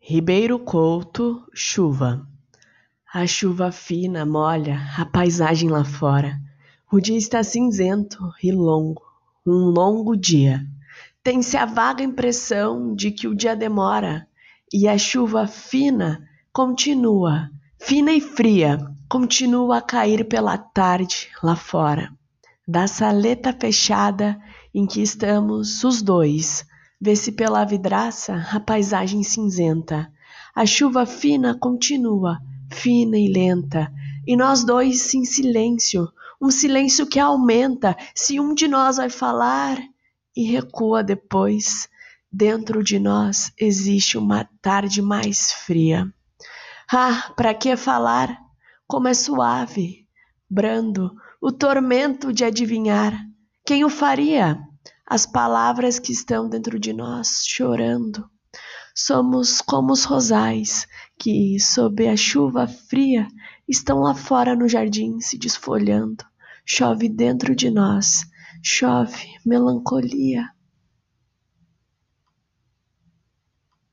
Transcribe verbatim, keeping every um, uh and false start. Ribeiro Couto, chuva. A chuva fina molha a paisagem lá fora. O dia está cinzento e longo, um longo dia. Tem-se a vaga impressão de que o dia demora, e a chuva fina continua, fina e fria, continua a cair pela tarde lá fora. Da saleta fechada em que estamos os dois, vê-se pela vidraça a paisagem cinzenta. A chuva fina continua, fina e lenta, e nós dois em silêncio, um silêncio que aumenta se um de nós vai falar e recua depois. Dentro de nós existe uma tarde mais fria. Ah, para que falar? Como é suave, brando, o tormento de adivinhar. Quem o faria? As palavras que estão dentro de nós chorando. Somos como os rosais que, sob a chuva fria, estão lá fora no jardim se desfolhando. Chove dentro de nós, chove melancolia.